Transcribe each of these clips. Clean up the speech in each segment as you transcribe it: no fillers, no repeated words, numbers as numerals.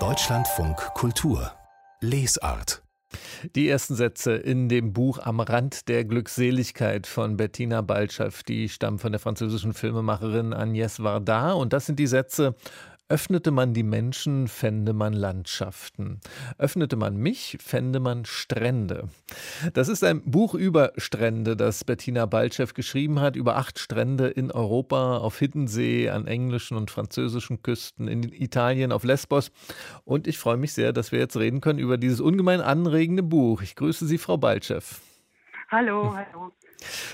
Deutschlandfunk Kultur Lesart. Die ersten Sätze in dem Buch Am Rand der Glückseligkeit von Bettina Baltschev, die stammen von der französischen Filmemacherin Agnès Varda. Und das sind die Sätze: Öffnete man die Menschen, fände man Landschaften. Öffnete man mich, fände man Strände. Das ist ein Buch über Strände, das Bettina Baltschev geschrieben hat, über 8 Strände in Europa, auf Hiddensee, an englischen und französischen Küsten, in Italien, auf Lesbos. Und ich freue mich sehr, dass wir jetzt reden können über dieses ungemein anregende Buch. Ich grüße Sie, Frau Baltschev. Hallo, hallo.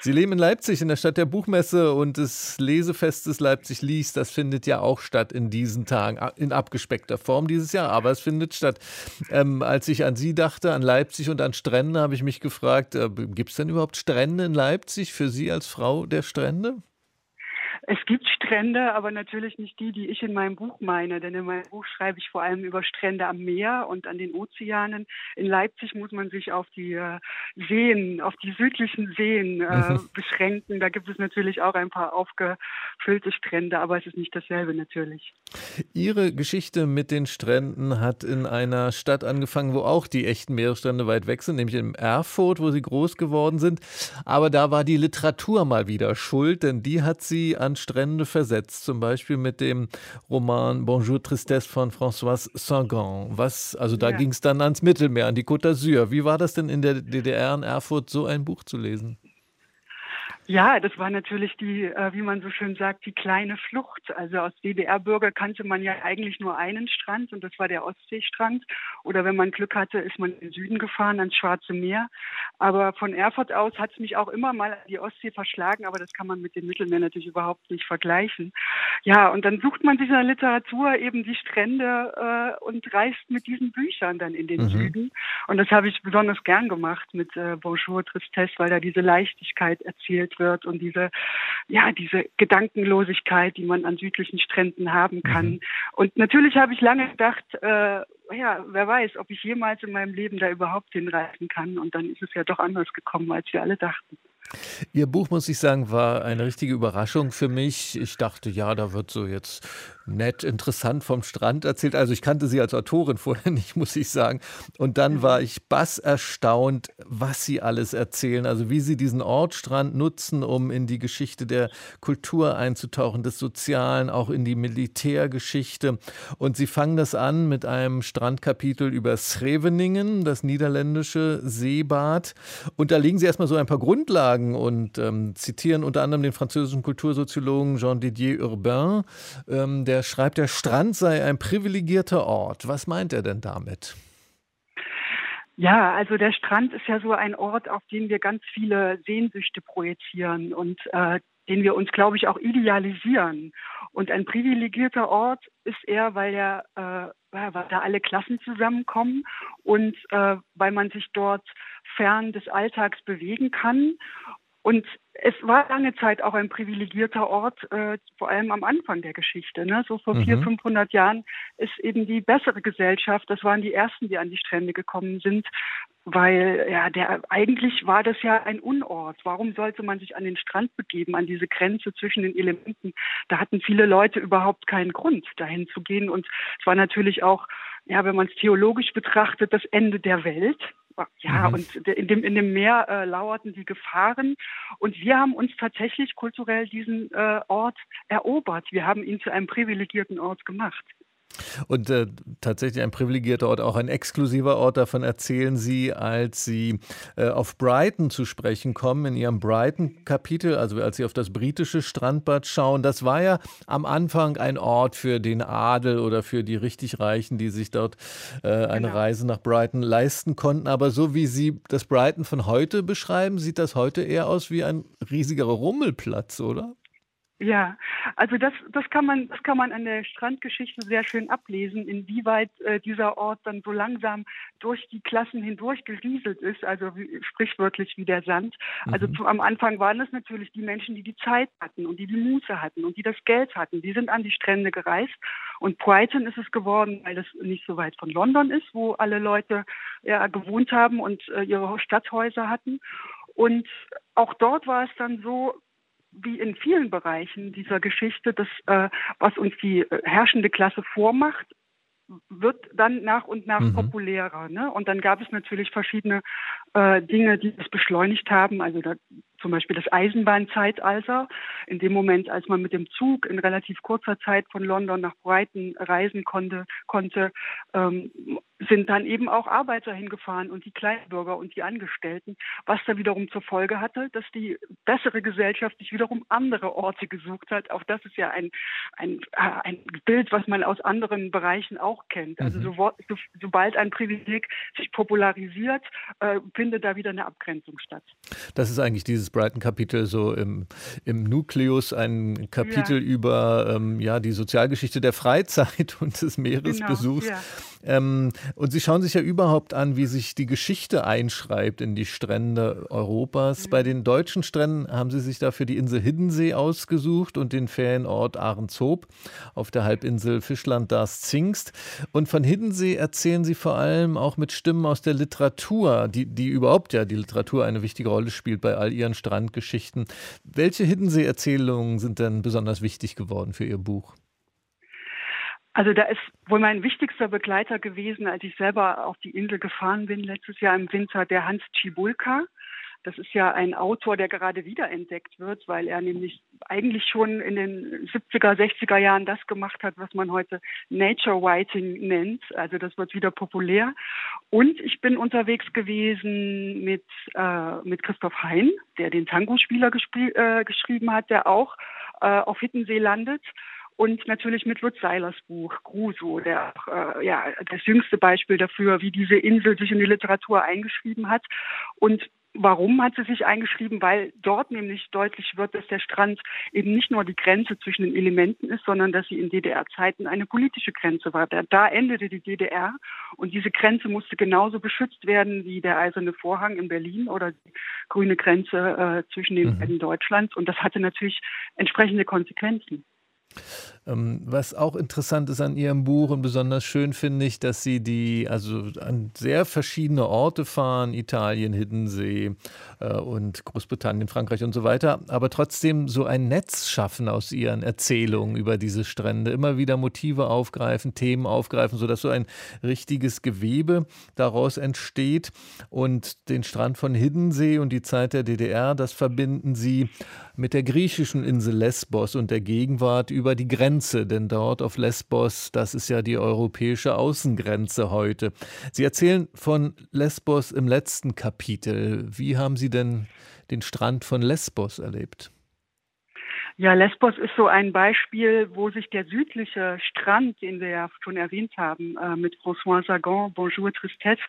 Sie leben in Leipzig, in der Stadt der Buchmesse, und das Lesefest des Leipzig Lies, das findet ja auch statt in diesen Tagen, in abgespeckter Form dieses Jahr, aber es findet statt. Als ich an Sie dachte, an Leipzig und an Strände, habe ich mich gefragt, gibt es denn überhaupt Strände in Leipzig für Sie als Frau der Strände? Es gibt Strände, aber natürlich nicht die, die ich in meinem Buch meine, denn in meinem Buch schreibe ich vor allem über Strände am Meer und an den Ozeanen. In Leipzig muss man sich auf die Seen, auf die südlichen Seen beschränken. Da gibt es natürlich auch ein paar aufgefüllte Strände, aber es ist nicht dasselbe natürlich. Ihre Geschichte mit den Stränden hat in einer Stadt angefangen, wo auch die echten Meeresstrände weit weg sind, nämlich in Erfurt, wo Sie groß geworden sind. Aber da war die Literatur mal wieder schuld, denn die hat Sie an Strände versetzt, zum Beispiel mit dem Roman Bonjour Tristesse von Françoise Sagan. Da ging es dann ans Mittelmeer, an die Côte d'Azur. Wie war das denn in der DDR in Erfurt, so ein Buch zu lesen? Ja, das war natürlich die, wie man so schön sagt, die kleine Flucht. Also als DDR-Bürger kannte man ja eigentlich nur einen Strand, und das war der Ostseestrand. Oder wenn man Glück hatte, ist man in den Süden gefahren, ans Schwarze Meer. Aber von Erfurt aus hat es mich auch immer mal an die Ostsee verschlagen, aber das kann man mit dem Mittelmeer natürlich überhaupt nicht vergleichen. Ja, und dann sucht man dieser Literatur eben die Strände und reist mit diesen Büchern dann in den Süden. Und das habe ich besonders gern gemacht mit Bonjour Tristesse, weil da diese Leichtigkeit erzählt wird und diese Gedankenlosigkeit, die man an südlichen Stränden haben kann. Und natürlich habe ich lange gedacht, wer weiß, ob ich jemals in meinem Leben da überhaupt hinreisen kann. Und dann ist es ja doch anders gekommen, als wir alle dachten. Ihr Buch, muss ich sagen, war eine richtige Überraschung für mich. Ich dachte, ja, da wird so jetzt nett, interessant vom Strand erzählt. Also ich kannte Sie als Autorin vorher nicht, muss ich sagen. Und dann war ich basserstaunt, was Sie alles erzählen. Also wie Sie diesen Ortstrand nutzen, um in die Geschichte der Kultur einzutauchen, des Sozialen, auch in die Militärgeschichte. Und Sie fangen das an mit einem Strandkapitel über Scheveningen, das niederländische Seebad. Und da legen Sie erstmal so ein paar Grundlagen und zitieren unter anderem den französischen Kultursoziologen Jean-Didier Urbain. Der schreibt, der Strand sei ein privilegierter Ort. Was meint er denn damit? Ja, also der Strand ist ja so ein Ort, auf den wir ganz viele Sehnsüchte projizieren und den wir uns, glaube ich, auch idealisieren. Und ein privilegierter Ort ist er, weil da alle Klassen zusammenkommen und weil man sich dort fern des Alltags bewegen kann. Und es war lange Zeit auch ein privilegierter Ort, vor allem am Anfang der Geschichte. Ne? So vor 400, 500 Jahren ist eben die bessere Gesellschaft, das waren die Ersten, die an die Strände gekommen sind, weil eigentlich war das ja ein Unort. Warum sollte man sich an den Strand begeben, an diese Grenze zwischen den Elementen? Da hatten viele Leute überhaupt keinen Grund, dahin zu gehen. Und es war natürlich auch, wenn man es theologisch betrachtet, das Ende der Welt. Ja, und in dem Meer lauerten die Gefahren. Und wir haben uns tatsächlich kulturell diesen Ort erobert. Wir haben ihn zu einem privilegierten Ort gemacht. Und tatsächlich ein privilegierter Ort, auch ein exklusiver Ort. Davon erzählen Sie, als Sie auf Brighton zu sprechen kommen, in Ihrem Brighton-Kapitel, also als Sie auf das britische Strandbad schauen. Das war ja am Anfang ein Ort für den Adel oder für die richtig Reichen, die sich dort eine Reise nach Brighton leisten konnten. Aber so wie Sie das Brighton von heute beschreiben, sieht das heute eher aus wie ein riesigerer Rummelplatz, oder? Ja, also das kann man an der Strandgeschichte sehr schön ablesen, inwieweit dieser Ort dann so langsam durch die Klassen hindurch gerieselt ist, also sprichwörtlich wie der Sand. Also am Anfang waren es natürlich die Menschen, die die Zeit hatten und die die Muße hatten und die das Geld hatten. Die sind an die Strände gereist, und Brighton ist es geworden, weil es nicht so weit von London ist, wo alle Leute gewohnt haben und ihre Stadthäuser hatten. Und auch dort war es dann so, wie in vielen Bereichen dieser Geschichte, das, was uns die herrschende Klasse vormacht, wird dann nach und nach populärer. Ne? Und dann gab es natürlich verschiedene Dinge, die das beschleunigt haben. Also da, zum Beispiel das Eisenbahnzeitalter. In dem Moment, als man mit dem Zug in relativ kurzer Zeit von London nach Brighton reisen konnte, sind dann eben auch Arbeiter hingefahren und die Kleinbürger und die Angestellten, was da wiederum zur Folge hatte, dass die bessere Gesellschaft sich wiederum andere Orte gesucht hat. Auch das ist ja ein Bild, was man aus anderen Bereichen auch kennt. Also sobald ein Privileg sich popularisiert, findet da wieder eine Abgrenzung statt. Das ist eigentlich dieses Brighton-Kapitel so im Nukleus, ein Kapitel über die Sozialgeschichte der Freizeit und des Meeresbesuchs. Genau, ja. Und Sie schauen sich ja überhaupt an, wie sich die Geschichte einschreibt in die Strände Europas. Mhm. Bei den deutschen Stränden haben Sie sich dafür die Insel Hiddensee ausgesucht und den Ferienort Ahrenshoop auf der Halbinsel Fischland-Darß-Zingst. Und von Hiddensee erzählen Sie vor allem auch mit Stimmen aus der Literatur, die überhaupt ja die Literatur eine wichtige Rolle spielt bei all Ihren Strandgeschichten. Welche Hiddensee-Erzählungen sind denn besonders wichtig geworden für Ihr Buch? Also da ist wohl mein wichtigster Begleiter gewesen, als ich selber auf die Insel gefahren bin, letztes Jahr im Winter, der Hans Cibulka. Das ist ja ein Autor, der gerade wiederentdeckt wird, weil er nämlich eigentlich schon in den 70er, 60er Jahren das gemacht hat, was man heute Nature Writing nennt. Also das wird wieder populär. Und ich bin unterwegs gewesen mit Christoph Hein, der den Tango-Spieler geschrieben hat, der auch auf Hiddensee landet. Und natürlich mit Lutz Seilers Buch Gruso, der das jüngste Beispiel dafür, wie diese Insel sich in die Literatur eingeschrieben hat. Und warum hat sie sich eingeschrieben? Weil dort nämlich deutlich wird, dass der Strand eben nicht nur die Grenze zwischen den Elementen ist, sondern dass sie in DDR-Zeiten eine politische Grenze war. Da endete die DDR und diese Grenze musste genauso beschützt werden wie der Eiserne Vorhang in Berlin oder die grüne Grenze zwischen den Ländern Deutschlands. Und das hatte natürlich entsprechende Konsequenzen. Was auch interessant ist an Ihrem Buch und besonders schön finde ich, dass Sie an sehr verschiedene Orte fahren, Italien, Hiddensee und Großbritannien, Frankreich und so weiter, aber trotzdem so ein Netz schaffen aus Ihren Erzählungen über diese Strände, immer wieder Motive aufgreifen, Themen aufgreifen, sodass so ein richtiges Gewebe daraus entsteht und den Strand von Hiddensee und die Zeit der DDR, das verbinden Sie mit der griechischen Insel Lesbos und der Gegenwart über die Grenze. Denn dort auf Lesbos, das ist ja die europäische Außengrenze heute. Sie erzählen von Lesbos im letzten Kapitel. Wie haben Sie denn den Strand von Lesbos erlebt? Ja, Lesbos ist so ein Beispiel, wo sich der südliche Strand, den wir ja schon erwähnt haben, mit Françoise Sagan, Bonjour Tristesse,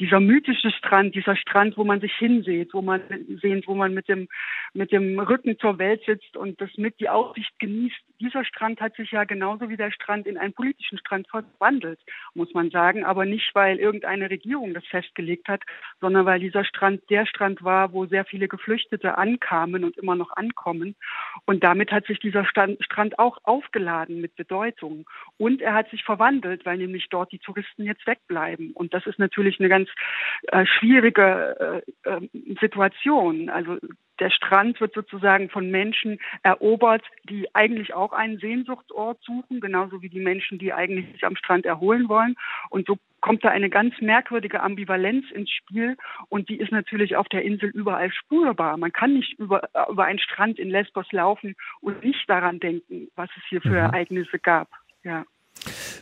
dieser mythische Strand, dieser Strand, wo man sich hinsehnt, wo man mit dem Rücken zur Welt sitzt und das mit die Aussicht genießt, dieser Strand hat sich ja genauso wie der Strand in einen politischen Strand verwandelt, muss man sagen, aber nicht, weil irgendeine Regierung das festgelegt hat, sondern weil dieser Strand der Strand war, wo sehr viele Geflüchtete ankamen und immer noch ankommen. Und damit hat sich dieser Strand auch aufgeladen mit Bedeutung. Und er hat sich verwandelt, weil nämlich dort die Touristen jetzt wegbleiben. Und das ist natürlich eine ganz schwierige Situation. Also der Strand wird sozusagen von Menschen erobert, die eigentlich auch einen Sehnsuchtsort suchen, genauso wie die Menschen, die eigentlich sich am Strand erholen wollen. Und so kommt da eine ganz merkwürdige Ambivalenz ins Spiel und die ist natürlich auf der Insel überall spürbar. Man kann nicht über einen Strand in Lesbos laufen und nicht daran denken, was es hier für Ereignisse gab. Ja.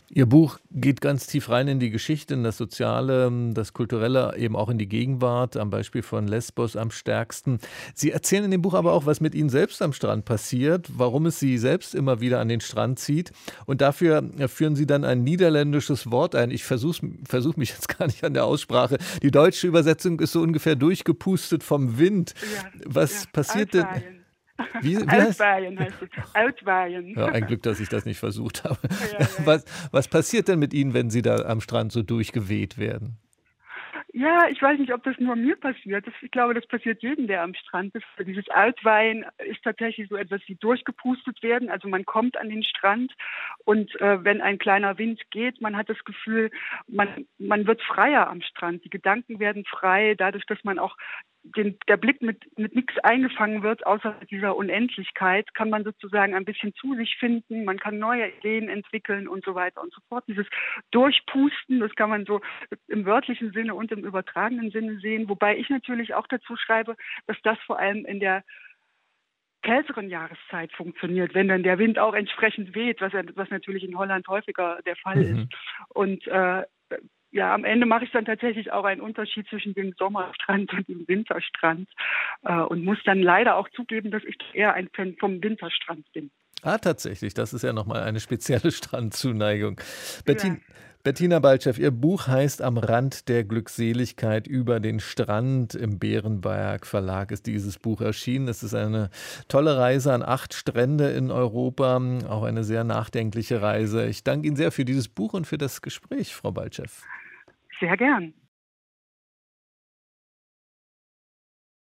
Ihr Buch geht ganz tief rein in die Geschichte, in das Soziale, das Kulturelle, eben auch in die Gegenwart, am Beispiel von Lesbos am stärksten. Sie erzählen in dem Buch aber auch, was mit Ihnen selbst am Strand passiert, warum es Sie selbst immer wieder an den Strand zieht. Und dafür führen Sie dann ein niederländisches Wort ein. Ich versuche mich jetzt gar nicht an der Aussprache. Die deutsche Übersetzung ist so ungefähr durchgepustet vom Wind. Ja, was passiert denn? Altweihen heißt es. Altweihen. Ja, ein Glück, dass ich das nicht versucht habe. Ja. Was passiert denn mit Ihnen, wenn Sie da am Strand so durchgeweht werden? Ja, ich weiß nicht, ob das nur mir passiert. Ich glaube, das passiert jedem, der am Strand ist. Dieses Altweihen ist tatsächlich so etwas wie durchgepustet werden. Also man kommt an den Strand und wenn ein kleiner Wind geht, man hat das Gefühl, man wird freier am Strand. Die Gedanken werden frei, dadurch, dass man auch der Blick mit nichts eingefangen wird, außer dieser Unendlichkeit, kann man sozusagen ein bisschen zu sich finden, man kann neue Ideen entwickeln und so weiter und so fort. Dieses Durchpusten, das kann man so im wörtlichen Sinne und im übertragenen Sinne sehen, wobei ich natürlich auch dazu schreibe, dass das vor allem in der kälteren Jahreszeit funktioniert, wenn dann der Wind auch entsprechend weht, was natürlich in Holland häufiger der Fall ist. Und ja, am Ende mache ich dann tatsächlich auch einen Unterschied zwischen dem Sommerstrand und dem Winterstrand und muss dann leider auch zugeben, dass ich eher ein Fan vom Winterstrand bin. Ah, tatsächlich. Das ist ja nochmal eine spezielle Strandzuneigung. Bettina Baltschev, Ihr Buch heißt Am Rand der Glückseligkeit über den Strand. Im Berenberg Verlag ist dieses Buch erschienen. Es ist eine tolle Reise an 8 Strände in Europa, auch eine sehr nachdenkliche Reise. Ich danke Ihnen sehr für dieses Buch und für das Gespräch, Frau Baltschev. Sehr gern.